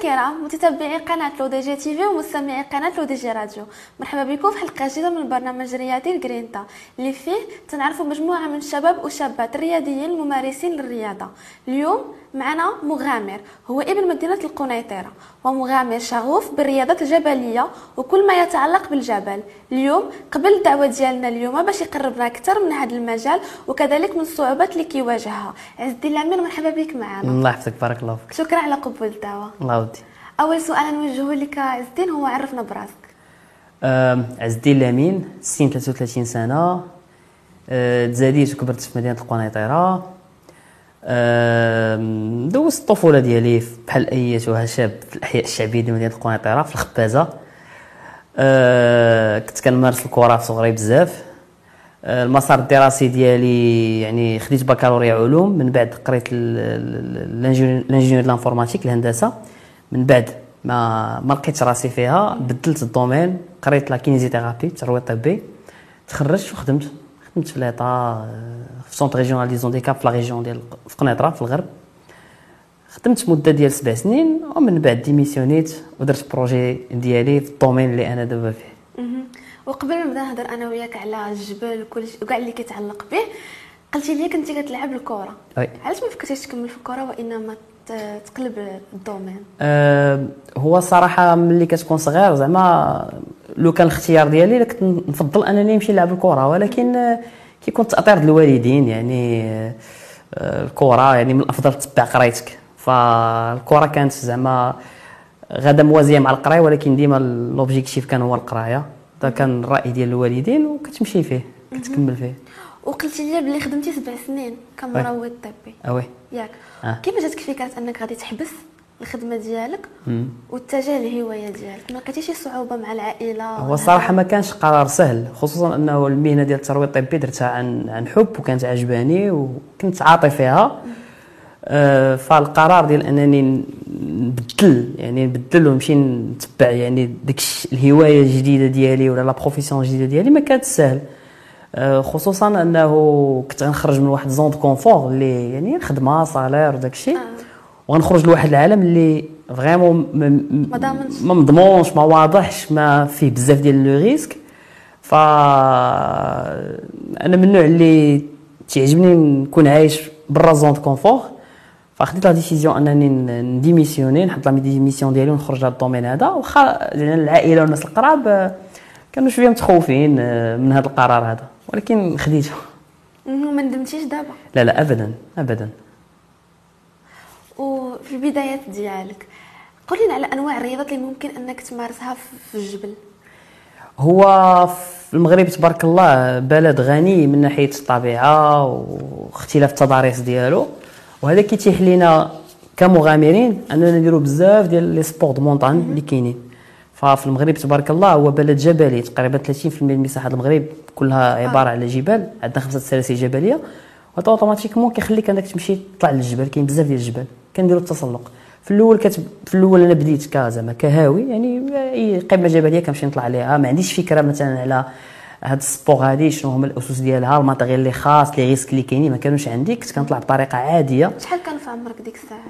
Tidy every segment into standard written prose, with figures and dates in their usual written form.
مساكرة متتبعي قناة لوديجي تي في ومستمعي قناة لوديجي راديو، مرحبا بكم في حلقة جديدة من برنامج رياضين الجرينتا اللي فيه تنعرفوا مجموعة من الشباب والشابات الرياضيين الممارسين للرياضة. اليوم معنا مغامر هو ابن مدينة القنيطره ومغامر شغوف بالرياضات الجبلية وكل ما يتعلق بالجبل. اليوم قبل الدعوة ديالنا اليوم باش يقربنا أكثر من هذا المجال وكذلك من الصعوبات اللي كيواجهها. عز الدين لامين مرحبا بك معنا. الله يحفظك بارك الله فيك. شكرا على قبول الدعوة. الله يوديك. أول سؤال نوجهه لك عز الدين هو عرفنا براسك. عز الدين لامين، سن 33 سنة، تزاديت وكبرت في مدينة القنيطره. دوزت الطفوله ديالي بحال اي شاب في الاحياء الشعبيه ديال مدينه القنيطره في الخبازه. كنت كنمارس الكره في صغري بزاف. المسار الدراسي ديالي يعني خديت بكالوريا علوم، من بعد قريت لانجينيور لانفورماتيك الهندسه، من بعد ما لقيتش راسي فيها بدلت الدومين، قريت لا كينيزيثيرابي الترويض الطبي. تخرجت وخدمت في ليطا في سونتر ريجيونال دي زونديكاب في لا ريجيون ديال القنيطره في الغرب. خدمت مده ديال 7 سنين ومن بعد ديميسيونيت ودرت بروجي ديالي في الدومين اللي انا دابا فيه. وقبل ما نبدا نهضر انا وياك على الجبل وكلشي وكاع اللي كيتعلق به، قلتي لي كنتي كتلعب الكره، علاش ما فكرتيش تكمل في الكره وانما تقلب الدومين؟ هو صراحه ملي كتكون صغير زعما لو كان الاختيار ديالي كنت نفضل انني نمشي نلعب الكره، ولكن كيكون التاثير ديال الوالدين يعني الكره يعني من الافضل تتبع قرايتك، فالكره كانت زعما غاده موازيه مع القرايه، ولكن ديما لوبجيكتيف كان هو القرايه. هذا كان الراي ديال الوالدين وكتمشي فيه كتكمل فيه. وقلتي لي بلي خدمتي 7 سنين كمروض طبي. وي ياك. كيفاش جاتك فكره انك غادي تحبس الخدمه ديالك واتجه للهوايه ديالك؟ ما لقيتيش شي صعوبه مع العائله؟ هو الصراحه ما كانش قرار سهل، خصوصا انه المهنه ديال الترويض الطبي درتها عن حب وكانت عجباني وكنت عاطي فيها. فالقرار ديال انني نبدل ونمشي نتبع يعني ديك الهوايه الجديده ديالي ولا لا بروفيسيون الجديده ديالي ما كانت سهل، خصوصا انه كنت غنخرج من واحد زون دو كونفور اللي يعني الخدمه صالير وداك الشيء، وغنخرج لواحد العالم اللي فريمون ما مضمونش ما واضحش ما فيه بزاف ديال لو ريسك. ف انا من النوع اللي تعجبني نكون عايش برا زون دو كونفور، فاخديت لا ديسيزيون انني نديميسيوني نحط لا ديميسيون ديالي ونخرج لهاد الدومين هذا. واخا العائله والناس القراب كانوا شويه متخوفين من هذا القرار هذا، ولكن خديته. ما ندمتيش دابا؟ لا لا ابدا ابدا. وفي البدايات ديالك قولي لنا على انواع الرياضات اللي ممكن انك تمارسها في الجبل. هو في المغرب تبارك الله بلد غني من ناحيه الطبيعه واختلاف التضاريس ديالو، وهذا كيتيح لينا كمغامرين اننا نديروا بزاف ديال لي سبور دو مونطان اللي كاينين. ففي المغرب تبارك الله هو بلد جبلي، تقريبا 30% من مساحه المغرب كلها عباره على جبال، عندنا 5 سلاسل جبليه، و اوتوماتيكمون كيخليك انك تمشي تطلع للجبل. كاين بزاف ديال الجبال كنديروا التسلق. في الاول انا بديت زعما كهاوي يعني اي قمه جبليه كنمشي نطلع عليها، ما عنديش فكره مثلا على هذا السبور هذه شنو هما الاسس ديالها، الماتيريال اللي خاص، لي ريسك اللي كاينين ما كانوش عندي. كنت كنطلع بطريقه عاديه. شحال كان في عمرك ديك الساعه؟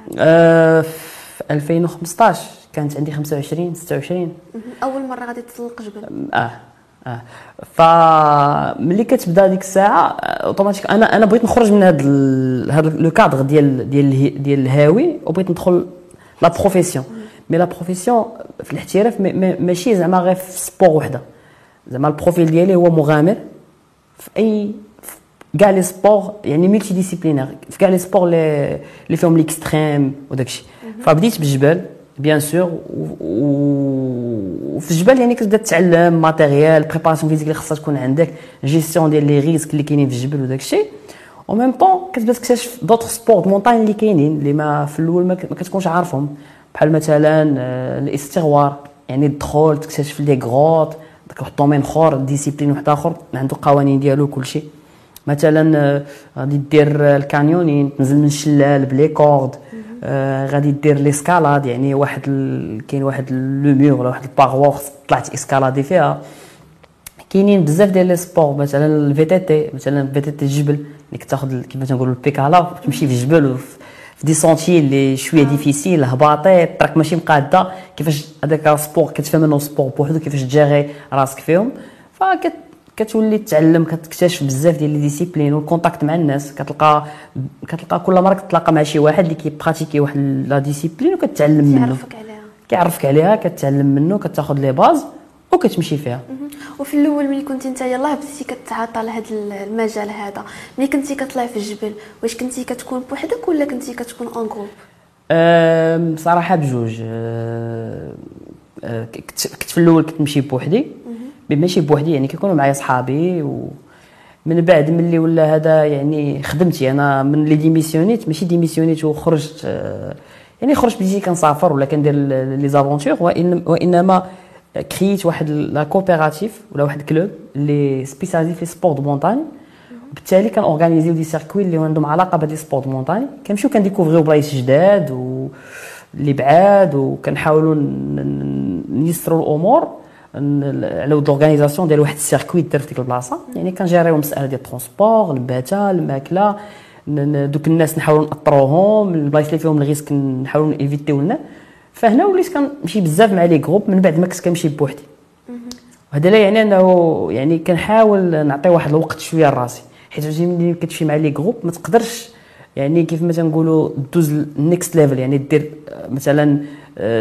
في 2015 كانت عندي 25 26. اول مره غادي تسلق جبل. فملي كتبدا ديك الساعه اوتوماتيك انا بغيت نخرج من هذا لو كادغ ديال الهاوي، وبغيت ندخل لا بروفيسيون. مي لا بروفيسيون في الاحتراف ماشي زعما غير في سبور وحده، زعما البروفيل ديالي هو مغامر في اي كاع لي سبور، يعني ملتي ديسيبلينير في كاع لي سبور اللي فيهم ليكستريم وداكشي. فبديت بالجبال بيان سور، وفي الجبال يعني كتبدا تتعلم ماتيريال بريباراسيون فيزيك اللي خاصها تكون عندك، جيستيون ديال لي ريسك اللي كاينين في الجبل وداك الشيء. او ميم طون كتبدا تكتشف دوطخ سبور دو مونطان اللي كاينين اللي ما في الاول ما كتكونش عارفهم، بحال مثلا الاستغوار يعني الدخول تكتشف لي غروت، داك واحد الدومين اخر ديسيبلين واحد اخر عنده قوانين ديالو كلشي. مثلا غادي دير الكانيونين تنزل من الشلال بلي كورد، غادي دير ليسكالاد يعني واحد كاين واحد لو ميغ ولا واحد الباروا خصك طلعت اسكالادي فيها. كاينين بزاف ديال لي سبور، مثلا الفي تي تي الجبل اللي كتاخذ كما تنقولوا البيكالا تمشي في الجبل في دي سونتي اللي شويه ديفيسيل هباطي الطريق ماشي مقاده كيفاش هذاك السبور كتفهم انه سبور بوحدو كيفاش تجاري راسك فيهم كتولي تتعلم كتكتشف بزاف ديال لي ديسيبلين والكونتاكت مع الناس كتلقى كل مره كتلاقى مع شي واحد اللي كيبراتيكي واحد لا ديسيبلين وكتعلم منه كيعرفك عليها كتعلم منه كتاخذ لي باز وكتمشي فيها. وفي الاول ملي كنتي انت يلاه بديتي كتعاطى لهذا المجال هذا ملي كنتي كطلعي في الجبل واش كنتي كتكون بوحدك ولا كنتي كتكون اون جروب؟ بصراحه بجوج. كنت في الاول كنمشي بوحدي ماشي بوحدي يعني كيكونوا معايا صحابي. ومن بعد ملي ولا هذا يعني خدمتي انا من اللي ديميسيونيت ماشي ديميسيونيت وخرجت يعني خرجت بديتي كنسافر ولا كندير لي زافونتور وانما كريت واحد لا كوبيراتيف ولا واحد كلوب اللي سبيسياليزي في سبور دو مونطاني وبالتالي كنورغانيزيو دي سيركوي اللي عندهم علاقه بهاد لي سبور دو مونطاني كنمشيو كنديكوفريو بلايص جداد واللي بعاد وكنحاولوا نيسروا الامور على ود لورغانيزاسيون ديال واحد السيركوي دار في ديك البلاصه. يعني كنجريو مساله ديال الترونسبور الباته الماكله دوك الناس نحاولوا ناطروهم البلايص اللي فيهم الريسك نحاولوا ايفيتيو لنا. فهنا وليت كنمشي بزاف مع لي جروب من بعد ما كنت كنمشي بوحدي. وهذا لا يعني انه يعني كنحاول نعطي واحد الوقت شويه لراسي حيت ملي كتمشي مع لي جروب ما تقدرش يعني كيف ما تنقولوا دوز النيكست ليفل يعني دير مثلا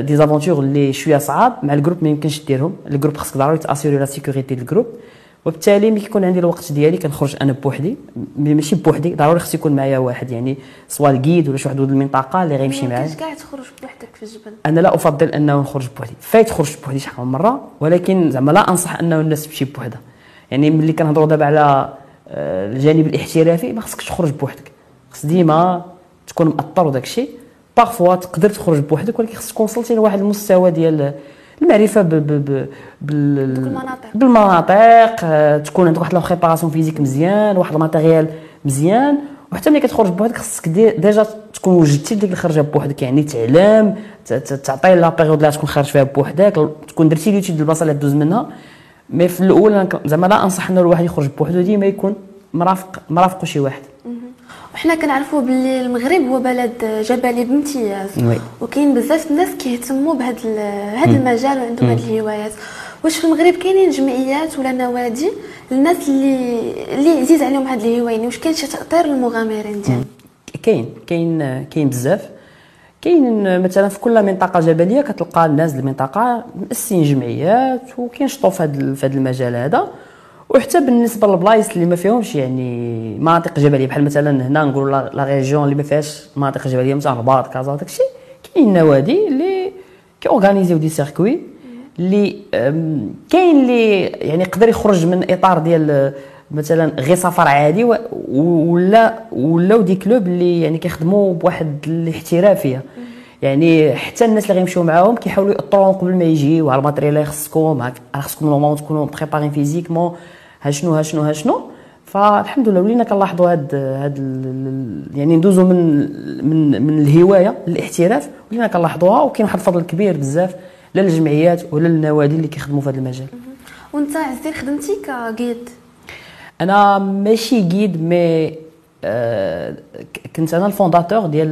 دي زافونتور اللي شويه صعاب مع الجروب ما يمكنش ديرهم. الجروب خاصك ضروري تاسيوري لا سيكوريتي ديال الجروب وبالتالي ملي كيكون عندي الوقت ديالي كنخرج انا بوحدي ماشي بوحدي ضروري خص يكون معايا واحد يعني سوا الكيد ولا شي واحد ولد المنطقه اللي غيمشي معايا. كيفاش كاع تخرج بوحدك في الجبل؟ انا لا افضل انه نخرج بوحدي فايت خرجت بوحدي شحال من مره ولكن زعما لا انصح انه الناس تمشي بوحدها. يعني ملي كنهضروا دابا على الجانب الاحترافي ما خصكش تخرج بوحدك خص ديما تكون مأطر وداك الشيء. بارفوا تقدر تخرج بوحدك ولكن خصك توصلتي لواحد المستوى ديال المعرفه بالمناطق تكون عندك واحد لا بريباراسيون فيزيك مزيان واحد الماتيريال مزيان. وحتى ملي كتخرج بوحدك خصك ديجا تكون وجدتي ديك الخرجه بوحدك يعني تعلم تعطي لا بيريود اللي تكون خارج فيها بوحدك تكون درتي ليوتيوب ديال البلاصه اللي تدوز منها. مي في الاول زعما لا انصح انه الواحد يخرج بوحدو ديما يكون مرافقو شي واحد. وحنا كنعرفوا باللي المغرب هو بلد جبلي بامتياز وكاين بزاف الناس كيهتموا بهذا المجال وعندهم هاد الهوايات. واش في المغرب كاينين جمعيات ولا نوادي للناس اللي عزيز عليهم هاد الهوايات؟ واش كاين شي تاطير للمغامرين ديالهم؟ كاين بزاف. كاين مثلا في كل منطقه جبليه كتلقى الناس المنطقه مؤسسين جمعيات وكينشطوا في هاد المجال هذا. وحتى بالنسبه للبلايص اللي ما فيهمش يعني مناطق جبليه بحال مثلا هنا نقولوا لا ريجيون اللي ما فيهاش مناطق جبليه مثلا الرباط كازا داكشي كاين نوادي اللي كيورغانيزيو دي سيركوي اللي كاين اللي يعني يقدر يخرج من اطار ديال مثلا غير سفر عادي ولاو دي كلوب اللي يعني كيخدموا بواحد الاحترافيه. يعني حتى الناس اللي غيمشيو معاهم كيحاولوا ياطرون قبل ما يجيو على الماتريال خصكم نورمالمون تكونوا بريبارين فيزيكمون ها شنو. فالحمد لله ولينا كنلاحظوا هاد يعني ندوزو من الهوايه للاحتراف ولينا كنلاحظوها وكاين واحد الفضل كبير بزاف لا للجمعيات ولا للنوادي اللي كيخدموا في هذا المجال. وانت عز الدين خدمتي كجيد؟ انا ماشي جيد مي كنت انا الفونداتور ديال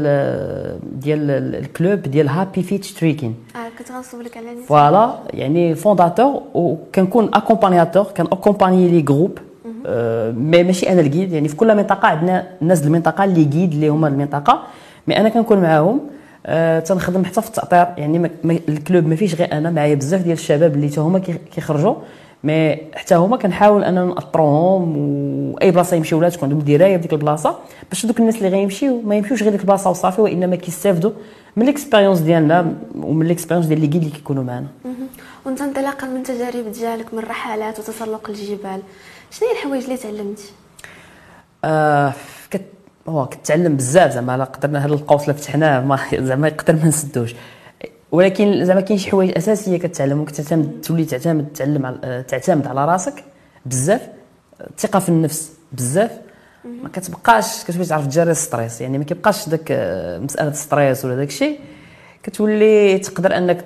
الكلوب ديال هابي فيت تريكين. كنت غنصوب لك على فوالا يعني فونداتور وكنكون اكومبانياتور كنكومباني لي جروب مي ماشي انا الجيد. يعني في كل منطقه عندنا الناس المنطقه اللي جيد اللي هما المنطقه مي انا كنكون معاهم تنخدم حتى في التاطير. يعني الكلوب ما فيش غير انا معايا بزاف ديال الشباب اللي تا هما كيخرجوا مي حتى هما كنحاول اننا ناطروهم واي بلاصه يمشيو لها تكون عندهم درايه بديك البلاصه باش دوك الناس اللي غيمشيو ما يمشيوش غير ديك البلاصه وصافي وانما كيستافدوا من الاكسبيريونس ديالنا ومن الاكسبيريونس ديال لي جيد اللي كيكونوا معنا. وانت انطلاقا من التجارب ديالك من الرحلات وتسلق الجبال شنو هي الحوايج اللي تعلمتي؟ كتعلم بزاف زعما الا قدرنا هذا القوس اللي فتحناه زعما يقدر ما نسدوش ولكن زعما كاين شي حوايج اساسيه كتعلم وكتعتمد تولي تعتمد على راسك بزاف. الثقه في النفس بزاف ما كتبقاش كتولي تعرف تجاري الستريس. يعني ما كيبقاش داك مساله الستريس ولا داك الشيء كتولي تقدر انك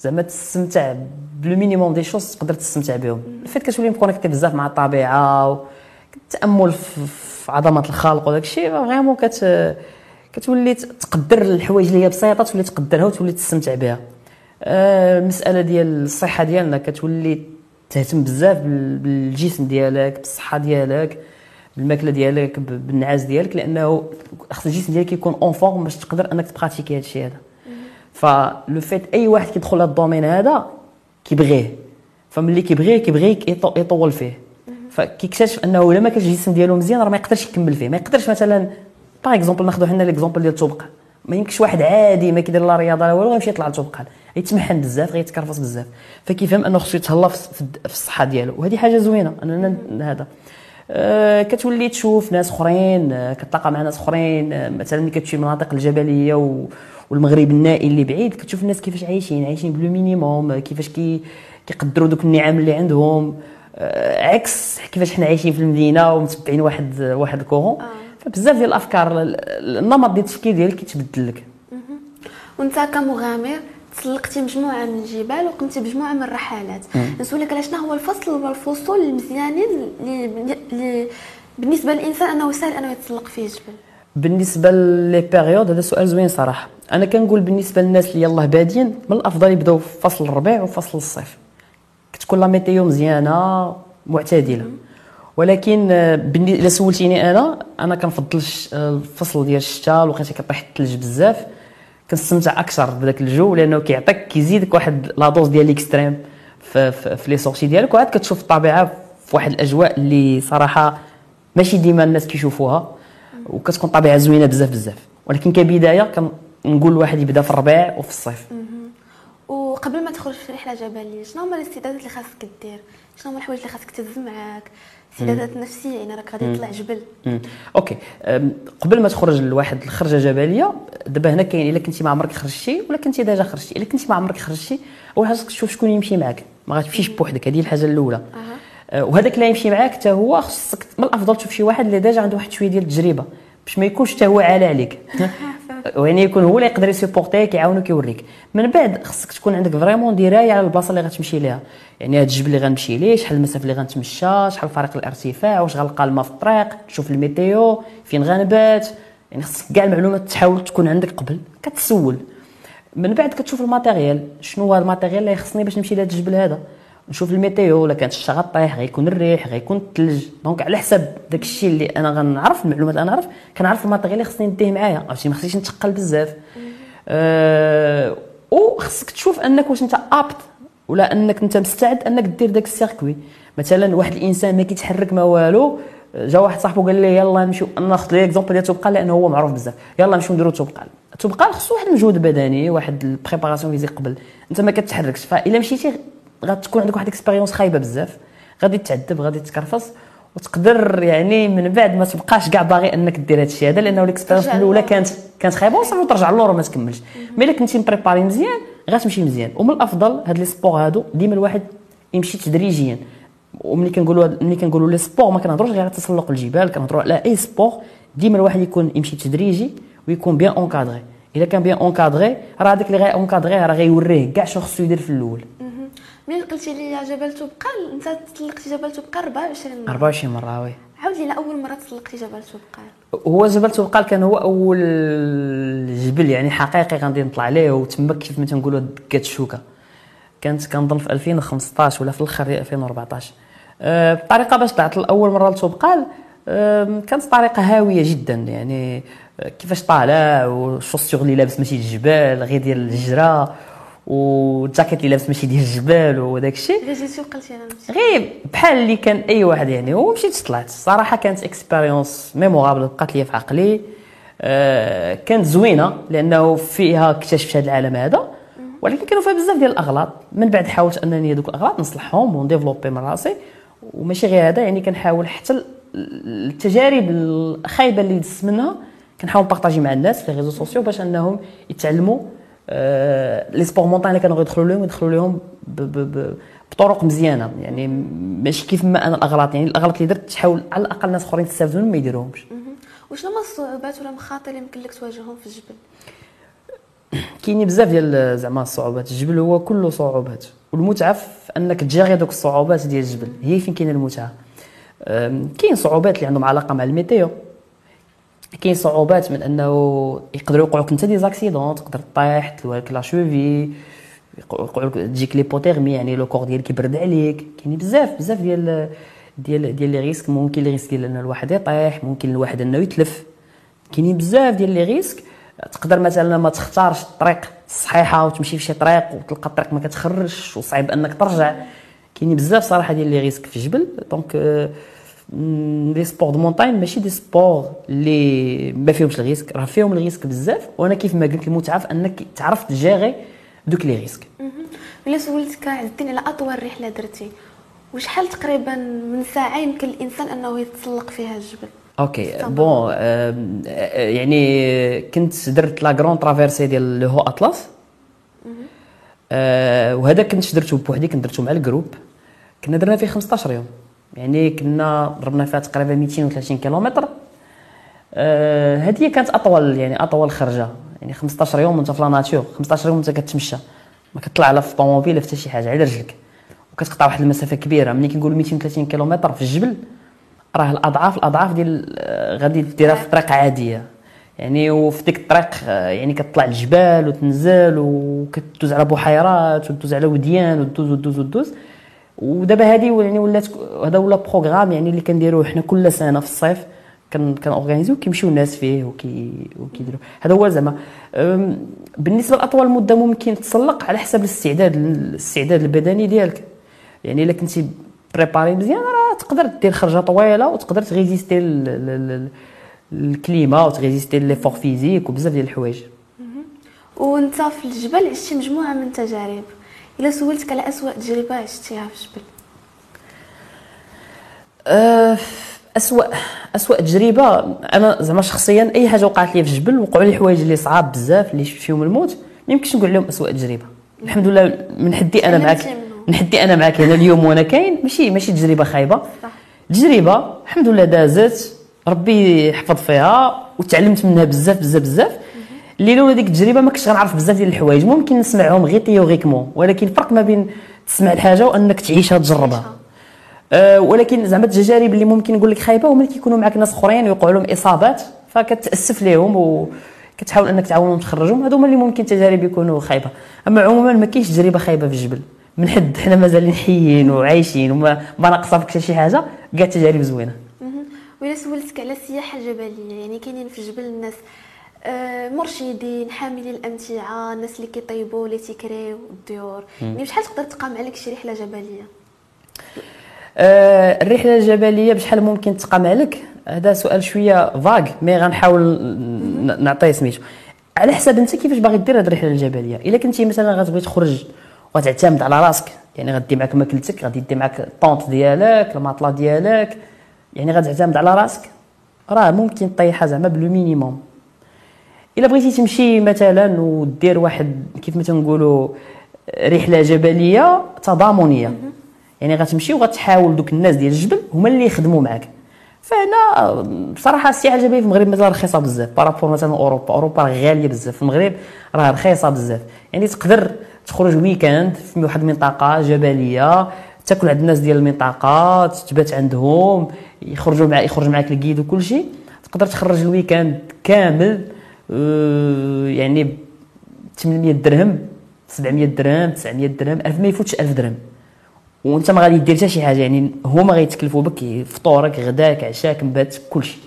زعما تستمتع بلو مينيموم دي شوز تقدر تستمتع بهم. فايت كتولي مكونيكتي بزاف مع الطبيعه والتامل في عظمه الخالق وداك الشيء فريمون كتولي تقدر الحوايج اللي هي بسيطه تولي تقدرها وتولي تستمتع بها. المساله ديال الصحه ديالنا كتولي تهتم بزاف بالجسم ديالك، بالصحه ديالك، بالماكله ديالك، بالنعاس ديالك، لانه خص الجسم ديالك يكون اون فورم باش تقدر انك تبراتيكي هادشي هذا. فلو فيت اي واحد كيدخل لهاد الدومين هذا كيبغيه، فملي كيبغيه يطول فيه، فكيكتشف انه الا ما كانش الجسم ديالو مزيان راه ما يقدرش يكمل فيه. ما يقدرش مثلا باغ اكزومبل ناخذوا حنا ليكزومبل ديال توبقال، ما يمكنش واحد عادي ما كيدير لا رياضه لا والو غيمشي يطلع لتوبقال، غيتمحن بزاف، غيتكرفص بزاف، فكيفهم انه خصو يتهلا في الصحه ديالو، وهذه حاجه زوينه. اننا هذا كتولي تشوف ناس اخرين، كتلاقى مع ناس اخرين، مثلا ملي كتمشي المناطق الجبليه والمغرب النائي اللي بعيد كتشوف الناس كيفاش عايشين بلو مينيموم، كيفاش كيقدروا دوك النعم اللي عندهم، عكس كيفاش حنا عايشين في المدينه ومتبعين واحد الكورون. فبزاف ديال الافكار، النمط ديال التفكير ديالك كيتبدل لك. وانت كمغامر تسلقتي مجموعه من الجبال وقمتي بمجموعه من الرحلات، نسولك على شنو هو الفصل والفصول المزيانين اللي بالنسبه للانسان انه سهل انه يتسلق فيه جبل؟ بالنسبه لي بيريود، هذا سؤال زوين صراحه. انا كنقول بالنسبه للناس اللي يلاه بادين، من الافضل يبداو في فصل الربيع وفصل الصيف، كتكون لا ميتيو مزيانه معتدله. ولكن الا سولتيني انا كنفضل الفصل ديال الشتاء، لوقيته كطيح الثلج بزاف كنستمتع اكثر بداك الجو، لانه كيعطيك كيزيدك واحد لا دوز ديال الاكستريم في لي سورسي ديالك، وعاد كتشوف الطبيعه في واحد الاجواء اللي صراحه ماشي ديما الناس كيشوفوها، وكتكون طبيعه زوينه بزاف بزاف. ولكن كبدايه كنقول الواحد يبدا في الربيع وفي الصيف. وقبل ما تخرج في رحله جبليه، شنو هما الاستعدادات اللي خاصك دير؟ شنو هما الحوايج اللي خاصك تهز معاك؟ استعدادات نفسيه، يعني راك غادي تطلع جبل. اوكي، قبل ما تخرج لواحد الخرجه جبليه، دابا هنا كاين الا كنتي ما عمرك خرجتي ولا كنتي ديجا خرجتي. الا كنتي ما عمرك خرجتي، اول حاجه تشوف شكون يمشي معاك، ما غاتمشيش بوحدك، هذه الحاجه الاولى. وهذاك اللي يمشي معاك حتى هو خصك من الافضل تشوف شي واحد اللي ديجا عنده واحد شويه ديال التجربه، باش ما يكونش حتى هو عالي عليك، يعني يكون هو اللي يقدر يسيبورتيك، يعاونك، يوريك. من بعد خصك تكون عندك فريمون درايه على البلاصه اللي غتمشي ليها، يعني هذا الجبل اللي غنمشي ليه، شحال المسافه اللي غنتمشى، شحال فريق الارتفاع، واش غنلقى الماء في الطريق، تشوف الميتيو، فين غنبات، يعني خصك كاع المعلومات تحاول تكون عندك قبل كتسول. من بعد كتشوف الماتيريال، شنو هو الماتيريال اللي خصني باش نمشي لهذا الجبل هذا، نشوف الميتيو، الا كانت الشتا غطيح، غيكون الريح، غيكون الثلج. دونك على حسب داك الشيء اللي انا غنعرف، المعلومات اللي انا عرف، كنعرف الماتيريال اللي خصني نديه معايا، عرفتي ما خصنيش نتقل بزاف. وخصك تشوف انك واش انت ابط ولا انك انت مستعد انك دير داك السيركوي. مثلا واحد الانسان ما كيتحرك ما والو، جا واحد صاحبو قال لي يلا نمشيو، ناخذ لي اكزومبل ديال توبقال لانه هو معروف بزاف، يلا نمشيو نديرو توبقال خصو واحد المجهود بدني، واحد البريباراسيون فيزيك قبل، انت ما كتحركش، فالا مشيتي غتكون عندك واحد اكسبيريونس خايبه بزاف، غادي تعذب، غادي تكرفص، وتقدر يعني من بعد ما تبقاش كاع باغي انك دير هذا الشيء هذا، لانه الاكسبيريونس الاولى كانت خايبه وصافي وترجع للور وما تكملش. مي الا كنتي مبريباري مزيان غتمشي مزيان. ومن الافضل هاد لي سبور هادو ديما الواحد يمشي تدريجيا. وملي كنقولوا لي سبور ما كنهضروش غير على تسلق الجبال، كنهضروا على اي سبور ديما الواحد يكون يمشي تدريجي ويكون بيان اونكادري. الا كان بيان اونكادري راه هذاك اللي غاي اونكادري راه غيوريه كاع شنو خصو يدير في الاول. ملي قلتي لي جبل توبقال، انت تسلقتي جبل توبقال 24 مره. وي عاود لي اول مره تسلقتي جبل توبقال. هو جبل توبقال كان هو اول جبل يعني حقيقي غادي نطلع ليه، وتماك كيف ما تنقولوا دكات الشوكه، كانت كنظن في 2015 ولا في الاخر 2014. الطريقه باش طلعت الاول مره لتوبقال كانت طريقه هاويه جدا، يعني كيفاش طالع والشوسيور اللي لابس ماشي الجبال، غير ديال الهجره، والجاكيت اللي لابس ماشي ديال الجبال وداك الشيء، غير بحال اللي كان اي واحد يعني. ومشيت طلعت، الصراحه كانت اكسبيريونس ميمورابل بقات لي في عقلي. كانت زوينه لانه فيها اكتشفت هذا العالم هذا، ولكن كانوا فيها بزاف ديال الاغلاط. من بعد حاولت انني هذوك الاغلاط نصلحهم ونديفلوبي من راسي، وماشي غير هذا، يعني كنحاول حتى التجارب الخايبه اللي دزت منها كنحاول نبارطاجي مع الناس في لي ريزو سوسيو باش انهم يتعلموا لي سبور مونطان اللي كانوا يدخلوا لهم بطرق مزيانه، يعني ماشي كيف ما انا الاغلاط، يعني الاغلاط اللي درت تحاول على الاقل ناس اخرين يستافدوا ما يديروهمش. وشنو هما الصعوبات ولا المخاطر اللي يمكن لك تواجههم في الجبل؟ كاينين بزاف ديال زعما الصعوبات، الجبل هو كله صعوبات، والمتعه في انك تجاغي دوك الصعوبات ديال الجبل، هي فين كاينه المتعه. كاين صعوبات اللي عندهم علاقه مع الميتيو، كاين صعوبات من انه يقدروا يوقعوك انت دي زاكسيدون، تقدر تطيح، تلوالك لا شوفي، يوقعوك تجيك ليبوتيرمي يعني لو كور ديالك يبرد عليك. كاين بزاف ديال ديال ديال لي ريسك، ممكن لي ريسك ان الواحد يطيح، ممكن الواحد انه يتلف. كاينين بزاف ديال لي ريسك. تقدر مثلا ما تختارش الطريق الصحيحه وتمشي في شي طريق وتلقى الطريق ما كتخرجش وصعيب انك ترجع. كاينين بزاف صراحه ديال لي ريسك في الجبل. دونك لي سبور دو مونتاين ماشي دي سبور لي ما فيهمش الريسك، راه فيهم الريسك بزاف، وانا كيف ما قلت المتعه في انك تعرف تجاري دوك لي ريسك. الا سولتك عز الدين على اطول رحله درتي، وشحال تقريبا من ساعه يمكن الانسان انه يتسلق فيها الجبل؟ اوكي بون يعني كنت درت لا غران ترافيرسي ديال لو اطلس، وهذا كنت درته بوحدي، كنت درته مع الجروب، كنا درنا فيه 15 يوم يعني كنا ضربنا فيها تقريبا 230 كيلومتر. هذه كانت اطول يعني اطول خرجه، يعني 15 يوم وانت في لا ناتور، 15 يوم وانت كتمشى ما كتطلع لا في طوموبيل لا حتى شي حاجه على رجلك، وكتقطع واحد المسافه كبيره. ملي كنقولوا 230 كيلومتر في الجبل راه الاضعاف ديال غادي ديرها في طريق عاديه يعني، وفي ديك الطريق يعني كتطلع الجبال وتنزل وكتدوز على بحيرات وتدوز على وديان وتدوز. ودابا هذه يعني ولات هذا ولا بروغرام يعني اللي كنديروه حنا كل سنه في الصيف، كنورغانيزيو كيمشيو الناس فيه وكيديروا. هذا هو زعما بالنسبه لاطول مده ممكن تسلق، على حسب الاستعداد البدني ديالك. يعني الا كنتي بريباري مزيان راه تقدر دير خرجه طويله، وتقدر تغيزيستي الكليمه وتغيزيستي لي فور فيزيك وبزاف ديال الحوايج. وانت في الجبل عشتي مجموعه من التجارب، إلا سولتك على أسوأ تجربة عشتيها في الجبل؟ أسوأ تجربة أنا زعما شخصيا أي حاجة وقعت لي في الجبل، وقعوا لي حوايج اللي صعاب بزاف اللي شفت فيهم الموت، ما يمكنش نقول لهم أسوأ تجربة. الحمد لله من حدي أنا معاك هنا اليوم وأنا كاين، ماشي تجربة خايبة، تجربة الحمد لله دازت، ربي حفظ فيها وتعلمت منها بزاف. اللي لولا ديك التجربه ما كنتش غنعرف بزاف ديال الحوايج، ممكن نسمعهم غير تيوريكمون، ولكن الفرق ما بين تسمع الحاجه وانك تعيشها تجربها. ولكن زعما التجارب اللي ممكن نقول لك خايبه هما اللي كيكونوا معك ناس اخرين ويوقعوا لهم اصابات فكتاسف ليهم وكتحاول انك تعاونهم تخرجهم، هذوما اللي ممكن تجارب يكونوا خايبه. اما عموما ما كاينش تجربه خايبه في الجبل من حد، حنا مازالين حيين وعايشين وما ناقصه فيك حتى شي حاجه، كاع تجارب زوينه. ولا سولتك على السياحه الجبليه، يعني كاينين في الجبل الناس مرشدين، حاملي الامتعه، الناس اللي كيطيبوا اللي تيكريو الديور، يعني شحال تقدر تقام عليك شي رحله جبليه؟ الرحله الجبليه بشحال ممكن تقام عليك؟ هذا سؤال شويه فاغ، مي غنحاول نعطيه سميتو على حسب انت كيفاش باغي دير هذه الرحله الجبليه. الا كنتي مثلا غتبغي تخرج وتعتمد على راسك، يعني غدي معك ماكلتك، غادي دي معك الطونط ديالك، الماطله ديالك، يعني غتعتمد على راسك، راه ممكن طيحها زعما بلو مينيموم. الا بغيتي تمشي مثلا ودير واحد كيف ما تنقولوا رحله جبليه تضامنيه، يعني غتمشي وغتحاول دوك الناس ديال الجبل هما اللي يخدموا معك. فهنا بصراحه السياحه الجبليه في المغرب مازال رخيصه بزاف بارابور مثلا اوروبا راه غاليه بزاف، في المغرب راه رخيصه بزاف. يعني تقدر تخرج ويكاند في واحد المنطقه جبليه، تاكل عند الناس ديال المنطقه، تبات عندهم، يخرج معك الكيد وكل شيء. تقدر تخرج الويكاند كامل يعني 800 درهم، 700 درهم، 900 درهم، 1000 ما يفوتش 1000 درهم، وانت ما غادي دير حتى شي حاجه، يعني هما غيتكلفوا بك فطورك غداك عشاك مباتك كلشي.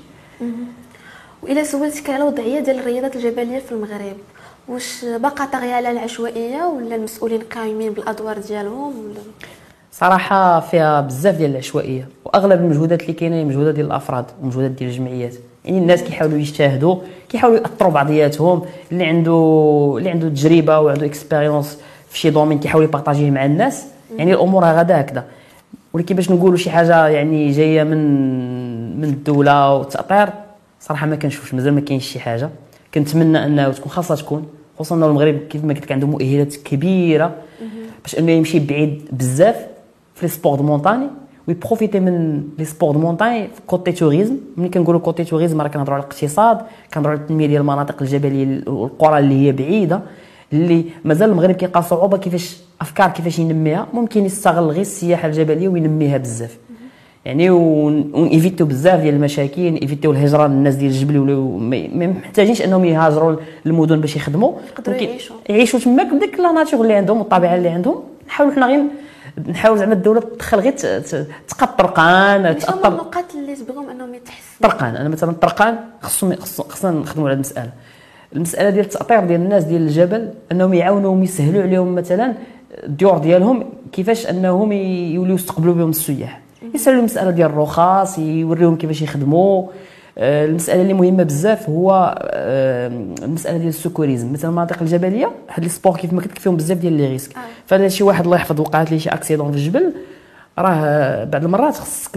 والا سولتك على الوضعيه ديال الرياضات الجبليه في المغرب، واش باقى طاغيه على العشوائيه ولا المسؤولين قايمين بالادوار ديالهم؟ صراحه فيها بزاف ديال العشوائيه، واغلب المجهودات اللي كاينه هي مجهودات ديال الافراد ومجهودات ديال الجمعيات. يعني الناس كيحاولوا يجتهدوا، كيحاولوا ياثروا بعضياتهم، اللي عنده تجربه وعنده اكسبيريونس في شي دومين كيحاول يبارطاجيه مع الناس. يعني الامور راه غادا هكذا، ولكن باش نقولوا شي حاجه يعني جايه من الدوله والتاطير صراحه ما كنشوفش، مازال ما كاينش شي حاجه. كنتمنى انه تكون، خاصه تكون، خصوصا ان المغرب كيف ما قلت لك عنده مؤهلات كبيره باش انه يمشي بعيد بزاف في لي سبور دو مونتاني ويبروفيتي من لي سبور دو مونتاي في كوتي توريزم. ملي كنقولوا كوتي توريزم راه كنهضروا على الاقتصاد، كنهضروا على التنميه ديال المناطق الجبليه والقرى اللي هي بعيده، اللي مازال المغرب كيلقى صعوبه كيفاش ينميها. ممكن يستغل غير السياحه الجبليه وينميها بزاف. يعني ونيفيتو بزاف ديال المشاكل، نيفيتو الهجره للناس ديال الجبل، ولاو ما محتاجينش انهم يهاجروا للمدن باش يخدموا، يقدروا يعيشوا تماك بداك لا ناتور اللي عندهم والطبيعه اللي عندهم. نحاولوا حنا غير نحاول زعما الدوله تدخل غير تقى الطرقان، تقى النقاط اللي تبغيهم انهم يتحسنوا. الطرقان انا مثلا الطرقان خصنا نخدموا على المساله، المساله ديال التاطير ديال الناس ديال الجبل، انهم يعاونوهم يسهلوا عليهم مثلا الديور ديالهم كيفاش انهم يوليو يستقبلوا بهم السياح، يسالوا المساله ديال الرخص، يوريهم كيفاش يخدموا. المساله اللي مهمه بزاف هو المساله ديال السكوريزم، مثلا المناطق الجبليه واحد لي سبور كيف ما قلت لك فيهم بزاف ديال لي ريسك. فاذا شي واحد الله يحفظ وقعت ليه شي اكسيدون في الجبل، راه بعض المرات خصك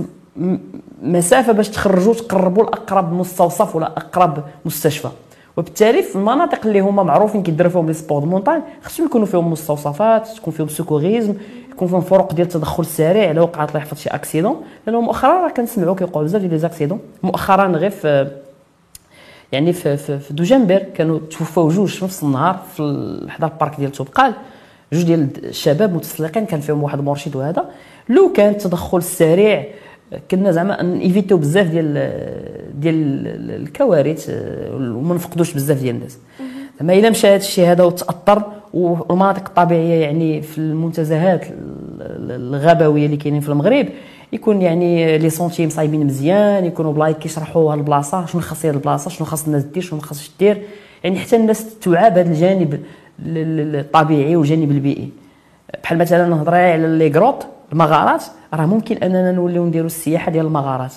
مسافه باش تخرجوا تقربوا لاقرب مستوصف ولا اقرب مستشفى، وبالتالي في المناطق اللي هما معروفين كيديروا فيهم لي سبور دو مونطان خصهم يكونوا فيهم مستوصفات، تكون فيهم سكوريزم، يكون فيهم فروق ديال التدخل السريع لو وقعت الله يحفظ شي اكسيدون. لانه مؤخرا راه كنسمعوا كيوقعوا بزاف ديال لي زاكسيدون، مؤخرا غير في يعني في دوجنبر كانوا توفاو جوج في نفس النهار في حدا البارك ديال توبقال، جوج ديال الشباب متسلقين كان فيهم واحد مرشد. وهذا لو كان التدخل السريع كنا زعما نيفيتو بزاف ديال الكوارث وما نفقدوش بزاف ديال الناس. زعما الا مشى هذا الشيء هذا وتاثر، والمناطق الطبيعيه يعني في المنتزهات الغابويه اللي كاينين في المغرب يكون يعني لي سونتيم صايبين مزيان، يكونوا بلايك كيشرحوا هالبلاصه شنو خاص هي البلاصه، شنو خاص الناس دير، شنو ما خاصش دير، يعني حتى الناس توعى بهذا الجانب الطبيعي والجانب البيئي. بحال مثلا نهضر على لي غروط المغارات، راه ممكن اننا نوليو نديروا السياحه ديال المغارات،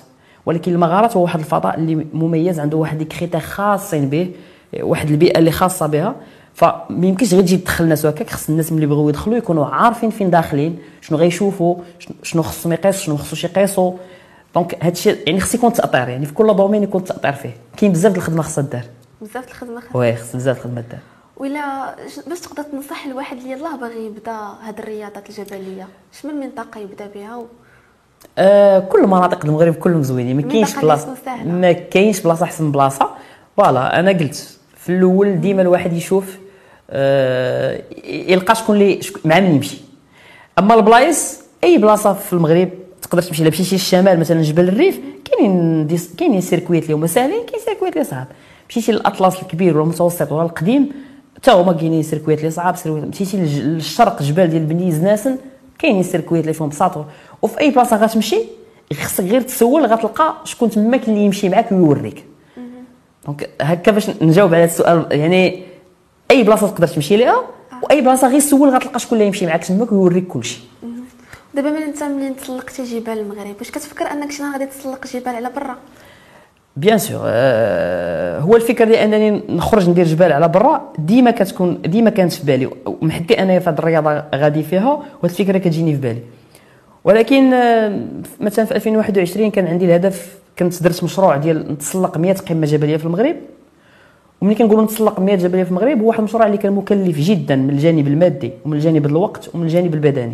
ولكن المغارات هو واحد الفضاء اللي مميز، عنده واحد الكريتا خاصين به، واحد البيئه اللي خاصه بها، فما يمكنش غير تجي تدخل الناس هكاك. خص الناس ملي بغاو يدخلوا يكونوا عارفين فين داخلين، شنو غيشوفوا، شنو خصهم يقيسوا، شنو ما خصوش يقيسوا. دونك هادشي يعني خص يكون تاطير، يعني في كل دومين يكون تاطير فيه. كاين بزاف د الخدمه خاصها دار، بزاف د الخدمه خاصها، وي خص بزاف د الخدمه دار. ولا باش تقدر تنصح الواحد اللي يلاه باغي يبدا هاد الرياضات الجبليه، شمن منطقه يبدا بها؟ كل مناطق المغرب كلهم زوينين، ما كاينش بلاصه احسن من بلاصه. فوالا انا قلت في الاول ديما الواحد يشوف يلقى شكون اللي مع من يمشي. اما البلايص اي بلاصه في المغرب تقدر تمشي. الا مشيتي للشمال مثلا جبل الريف كاينين سيركويت اللي هما ساهلين، كاين سيركويت اللي صعاب. مشيتي للاطلس الكبير ولا المتوسط ولا القديم حتى هما كاينين سيركويت اللي صعاب. مشيتي للشرق جبال ديال بني ازناس كاينين سيركويت اللي فيهم بساطه. وفي اي بلاصه غتمشي خصك غير تسول، غتلقى شكون تماك اللي يمشي معاك ويوريك. دونك هكا باش نجاوب على السؤال، يعني اي بلاصه تقدر تمشي ليها، واي بلاصه غير سول غتلقى شكون اللي يمشي معاك تماك ويوريك كلشي. دابا من انت ملي تسلقتي جبال المغرب، واش كتفكر انك شي نهار غادي تسلق جبال على برا؟ بيان سور هو الفكره ديال انني نخرج ندير جبال على برا ديما كانت في بالي، ومحدي انايا في هذه الرياضه غادي فيها، وهاد الفكره كتجيني في بالي. ولكن مثلا في 2021 كان عندي الهدف، كنت درت مشروع ديال نتسلق 100 قمه جبليه في المغرب. وملي كنقولوا نتسلق 100 جبليه في المغرب هو واحد المشروع اللي كان مكلف جدا من الجانب المادي ومن الجانب الوقت ومن الجانب البدني،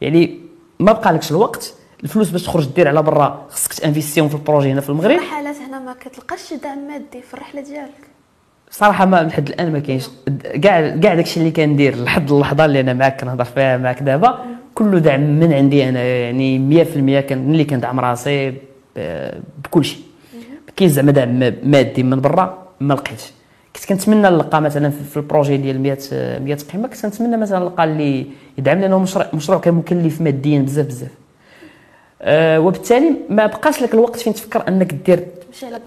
يعني ما بقالكش الوقت، الفلوس باش تخرج دير على برا خصك تانفيستيهم في البروجي هنا في المغرب. الرحلات هنا ما كتلقاش دعم مادي في الرحله ديالك؟ صراحه ما لحد الان ما كاينش كاع داكشي اللي كندير لحد اللحظه اللي انا معاك كنهضر فيها معاك دابا، كله دعم من عندي انا، يعني 100% اللي كندعم راسي بكل شيء. كاين زعما دعم مادي من برا ما لقيتش. كنت كنتمنى نلقى مثلا في البروجي ديال 100 قمه، كنت كنتمنى مثلا نلقى اللي يدعم، لانه مشروع كان مكلف ماديا بزاف. وبالتالي ما بقاش لك الوقت فين تفكر انك دير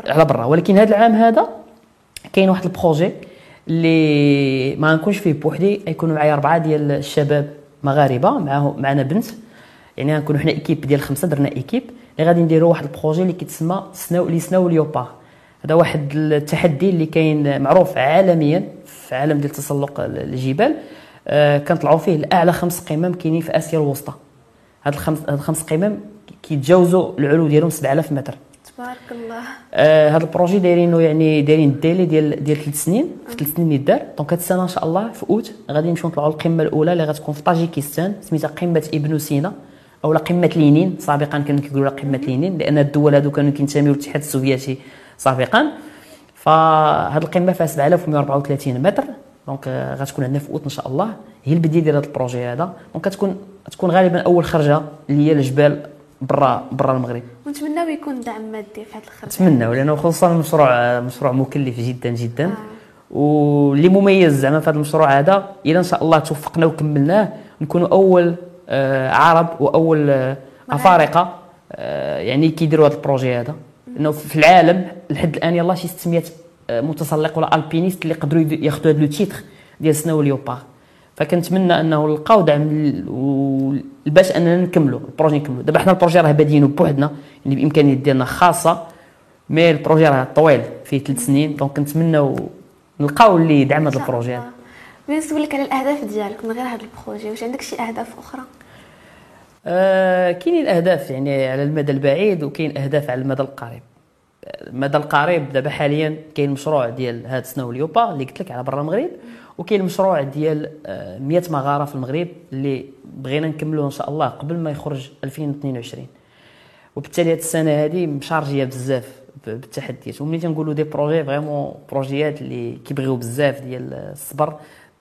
على برا. ولكن هذا العام هذا كاين واحد البروجي اللي ما نكونش فيه بوحدي، يكونوا معايا 4 ديال الشباب مغاربه، معنا بنت، يعني غنكونوا حنا ايكيب ديال 5، درنا ايكيب اللي غادي نديروا واحد البروجي اللي كيتسمى سنو ليوبا. هذا واحد التحدي اللي كاين معروف عالميا في عالم ديال تسلق الجبال، كنطلعوا فيه لاعلى 5 قمم كاينين في اسيا الوسطى. هاد الخمس قمم كيتجاوزوا العلو ديالهم 7000 متر. تبارك الله. هاد البروجي دايرينه، يعني دايرين الديلي ديال 3 سنين، في 3 سنين يدار. دونك هاد السنه ان شاء الله في اوت غادي نمشيو نطلعوا القمه الاولى اللي غتكون في تاجي كيستان، سميتها قمه ابن سينا او قمه لينين. سابقا كانوا كيقولوا قمه لينين لان الدول هادو كانوا كينتميو للاتحاد السوفيتي سابقا. فهاد القمه فيها 7134 متر. دونك غتكون عندنا في اوت ان شاء الله، هي البدايه ديال هذا البروجي هذا. دونك غتكون غالبا اول خرجه اللي هي الجبال برا المغرب. ونتمناو يكون دعم مادي في هذا الخدمه، نتمناو لانه خصوصا المشروع مشروع مكلف جدا جدا. واللي مميز زعما في هذا المشروع هذا الا ان شاء الله توفقنا وكملناه نكونوا اول عرب واول افارقه يعني كيديروا هذا البروجي هذا، لانه في العالم لحد الان يلاه شي 600 متسلق ولا البينيست اللي قدروا ياخذوا هذا لو تيتر ديال سنو ليوبا. فكنتمنى انه نلقاو دعم باش اننا نكملوا البروجي نكملوا. دابا حنا البروجي راه باديينو بوحدنا يعني بامكانيات ديالنا خاصه، مي البروجي راه طويل فيه 3 سنين، دونك كنتمناو نلقاو اللي يدعم هذا البروجي هذا. بغيت نسولك على الاهداف ديالك من غير هذا البروجي، واش عندك شي اهداف اخرى؟ كاينين اهداف يعني على المدى البعيد وكاين اهداف على المدى القريب. المدى القريب دابا حاليا كاين مشروع ديال هاد سنو ليوبا اللي قلت لك على برا المغرب، وكاين مشروع ديال 100 مغاره في المغرب اللي بغينا نكملوه ان شاء الله قبل ما يخرج 2022. وبالتالي هاد السنه هادي مشارجيه بزاف بالتحديات، وملي تنقولوا دي بروجي فريمون بروجيات اللي كيبغيو بزاف ديال الصبر،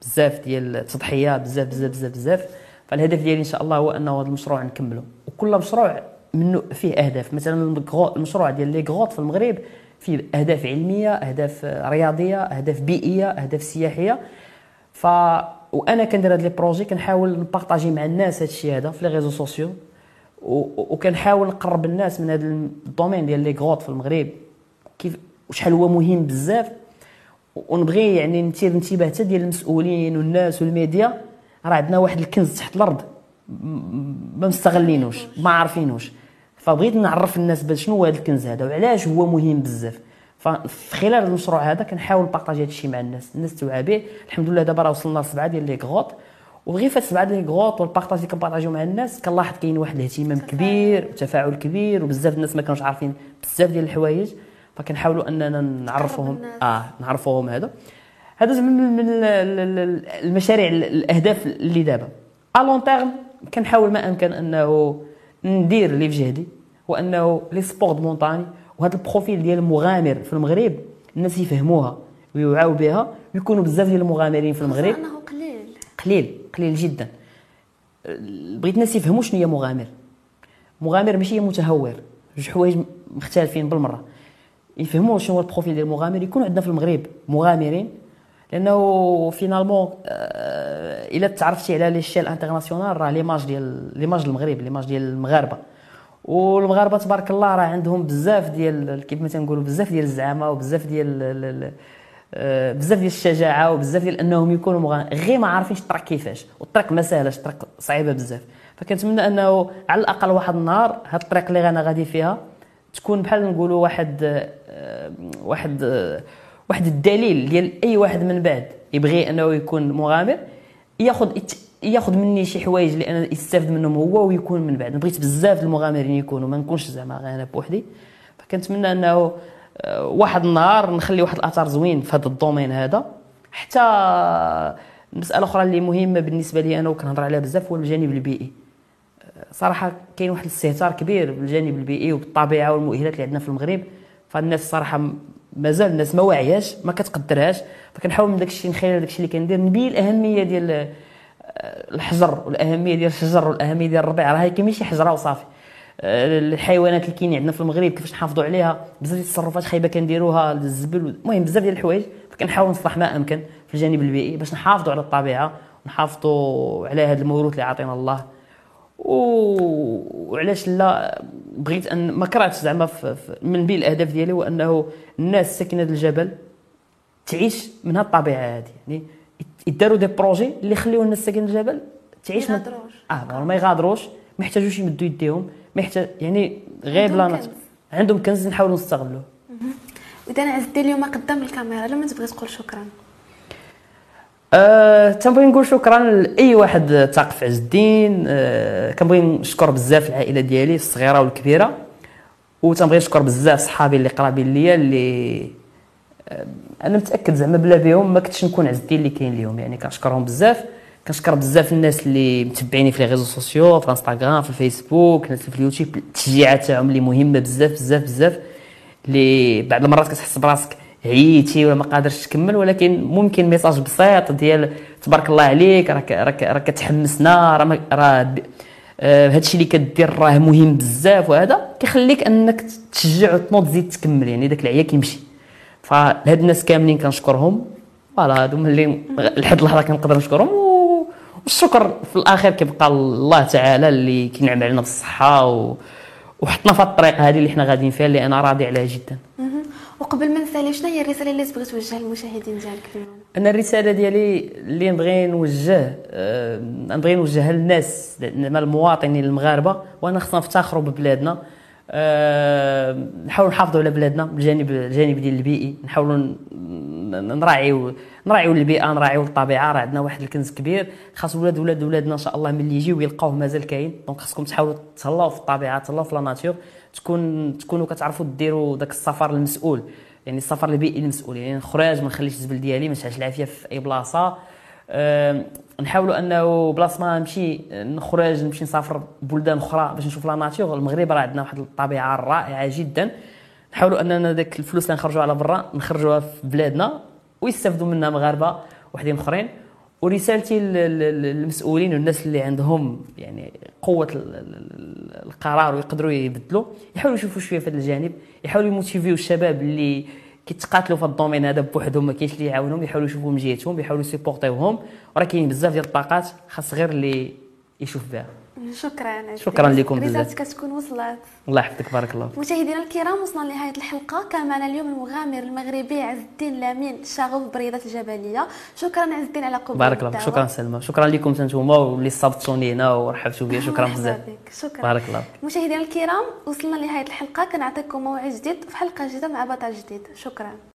بزاف ديال التضحيه، بزاف بزاف بزاف بزاف. فالهدف ديالي ان شاء الله هو انه هذا المشروع نكملو، وكل مشروع منه فيه اهداف. مثلا المشروع ديال لي غوط في المغرب فيه اهداف علميه، اهداف رياضيه، اهداف بيئيه، اهداف سياحيه. ف وانا كندير هاد لي بروجي كنحاول نبارطاجي مع الناس هاد الشيء هذا في لي ريزو سوسيو، وكنحاول نقرب الناس من هاد الدومين ديال لي غوط في المغرب كيف وشحال هو مهم بزاف. ونبغي يعني نثير انتباه حتى ديال المسؤولين والناس والميديا، راه عندنا واحد الكنز تحت الارض ما مستغلينوش ما عارفينوش. فبغيت نعرف الناس بشنو هو هذا الكنز هذا وعلاش هو مهم بزاف. ففي خلال المشروع هذا كنحاول نبارطاجي هذا الشيء مع الناس، الناس توعى به. الحمد لله دابا راه وصلنا ل7 ديال لي غوط، وغير فهاد 7 ديال لي غوط والبارطاج اللي كنبارطاجيو مع الناس كنلاحظ كاين واحد الاهتمام كبير وتفاعل كبير، وبزاف الناس ما كانوش عارفين بزاف ديال الحوايج. فكنحاولوا اننا نعرفوهم نعرفوهم هذا من المشاريع الاهداف اللي دابا الون تيرم. كنحاول ما امكن انه ندير اللي في جهدي هو انه لي سبور دو مونطاني وهذا البروفيل ديال المغامر في المغرب الناس يفهموها ويوعاو بها، ويكونوا بزاف ديال المغامرين في المغرب. انه قليل جدا. بغيت الناس يفهموا شنو هي مغامر. مغامر ماشي متهور، جوج حوايج مختلفين بالمره. يفهموا شنو هو البروفيل ديال المغامر، يكونوا عندنا في المغرب مغامرين. لانه فينالمون الا تعرفتي على لي شيل انترناسيونال راه ليماج المغرب ليماج ديال المغاربه، والمغاربه تبارك الله راه عندهم بزاف ديال كيف ما تنقولوا بزاف ديال الزعامه وبزاف ديال الشجاعه وبزاف ديال انهم يكونوا غير ما عارفينش الطريق كيفاش، والطريق ما ساهلاش، الطريق صعيبه بزاف. فكنتمنى انه على الاقل واحد النهار هاد الطريق اللي انا غادي فيها تكون بحال نقولوا واحد الدليل ديال اي واحد من بعد يبغي انه يكون مغامر ياخذ مني شي حوايج اللي انا يستافد منهم هو ويكون من بعد. بغيت بزاف المغامرين يكونوا، ما نكونش زعما غير انا بوحدي. فكنتمنى انه واحد النهار نخلي واحد الاثار زوين في هذا الدومين هذا. حتى مساله اخرى اللي مهمه بالنسبه لي انا وكنهضر عليها بزاف هو الجانب البيئي. صراحه كاين واحد الاستهتار كبير بالجانب البيئي وبالطبيعه والمؤهلات اللي عندنا في المغرب. فالناس صراحه مازال الناس ما واعياش ما كتقدرهاش. فكنحاول من داكشي نخير داكشي اللي كندير، نبين الاهميه ديال الحجر والاهميه ديال الشجر والاهميه ديال الربيع. راه كاين ماشي حجره وصافي. الحيوانات اللي كاينين عندنا في المغرب كيفاش نحافظوا عليها، بزاف ديال التصرفات خايبه كنديروها للزبل، المهم بزاف ديال الحوايج. فكنحاول نصلح ما امكن في الجانب البيئي باش نحافظوا على الطبيعه ونحافظوا على هذا الموروث اللي عطينا الله. وعلاش لا، بغيت ان ما كرهتش زعما من بين الاهداف ديالي هو انه الناس ساكنه هذا الجبل تعيش من هاد الطبيعه هذه. يعني يداروا دي بروجي اللي يخليو الناس ساكنه الجبل تعيش من ما يغادروش، ما يحتاجوش يمدوا يديهم، ما يحتاج يعني غير بلانات عندهم كنز نحاولوا نستغلوه. اذا عز الدين اليوم قدام الكاميرا لما تبغي تقول شكرا؟ تنبغي نقول شكرا لاي واحد تاق في عز الدين. كنبغي نشكر بزاف العائله ديالي الصغيره والكبيره، وتنبغي نشكر بزاف صحابي اللي قرابين ليا اللي انا متاكد زعما بلا بهم ما كنتش نكون عز الدين اللي كاين اليوم. يعني كنشكرهم بزاف، كنشكر بزاف الناس اللي متبعيني في لي ريزو سوسيو، في انستغرام، في الفيسبوك، الناس اللي في اليوتيوب، التشجيعات تاعهم اللي مهمه بزاف بزاف بزاف. اللي بعض المرات كتحس براسك عييتي ولا ما قادرش تكمل، ولكن ممكن ميساج بسيط ديال تبارك الله عليك راك كتحمسنا، راه هادشي اللي كدير راه مهم بزاف، وهذا كيخليك انك تشجع وتنوض تزيد تكمل، يعني داك العيا كيمشي. فهاد الناس كاملين كنشكرهم، فوالا هادو اللي لحد اللحظه كنقدر نشكرهم، والشكر في الاخر كيبقى الله تعالى اللي كينعم علينا بالصحه وحطنا في الطريق هذه اللي حنا غاديين فيها، اللي انا راضي عليها جدا. وقبل ما نسالي، شنو هي الرساله اللي تبغي توجهها للمشاهدين ديالك اليوم؟ انا الرساله ديالي اللي نبغي نوجه، نبغي نوجهها للناس، المواطنين المغاربه، وانا خصنا نفتخروا ببلادنا، نحاولوا نحافظوا على بلادنا الجانب ديال البيئي، نحاولوا نراعيو البيئه، نراعيو الطبيعه، راه عندنا واحد الكنز كبير، خاص ولاد ولاد ولادنا ان شاء الله ملي يجيو يلقاوه مازال كاين. دونك خاصكم تحاولوا تهلاو في الطبيعه، تهلاو في لا ناتور، تكونوا كتعرفوا ديروا داك السفر المسؤول، يعني السفر البيئي المسؤول، يعني نخرج ما نخليش الزبل ديالي، ما نشعلش العافيه في اي بلاصه، نحاولوا انه بلاص ما نمشي نخرج نمشي نسافر بلدان اخرى باش نشوف لا ناتور. المغرب راه عندنا واحد الطبيعه الرائعه جدا، نحاولوا اننا داك الفلوس اللي نخرجوها على برا نخرجوها في بلادنا ويستافدوا منها مغاربه وحدين اخرين. ورسالتي للمسؤولين والناس اللي عندهم يعني قوه القرار ويقدروا يبدلوا، يحاولوا يشوفوا شويه في هذا الجانب، يحاولوا يموتيفيو الشباب اللي كيتقاتلوا في الدومين هذا بوحدهم، ما كاينش اللي يعاونهم، يحاولوا يشوفوا من جهتهم، يحاولوا يسيبورطيوهم، وراه كاين بزاف ديال الطاقات، خاص غير اللي يشوف بها. شكرا لكم بزاف، رسالتك كتكون وصلت. الله يحفظك، بارك الله فيك. مشاهدينا الكرام، وصلنا لنهايه الحلقه، كان معنا اليوم المغامر المغربي عز الدين لامين، شغوف برياضه الجبليه. شكرا عز الدين على قبول الدعوه. بارك الله فيك، شكرا سلمى، شكرا لكم نتوما واللي صابتوني هنا ورحبتوا بيا، شكرا بزاف، شكرا، بارك الله. مشاهدينا الكرام، وصلنا لنهايه الحلقه، كنعطيكم موعد جديد في حلقه جديده مع بطل جديد. شكرا.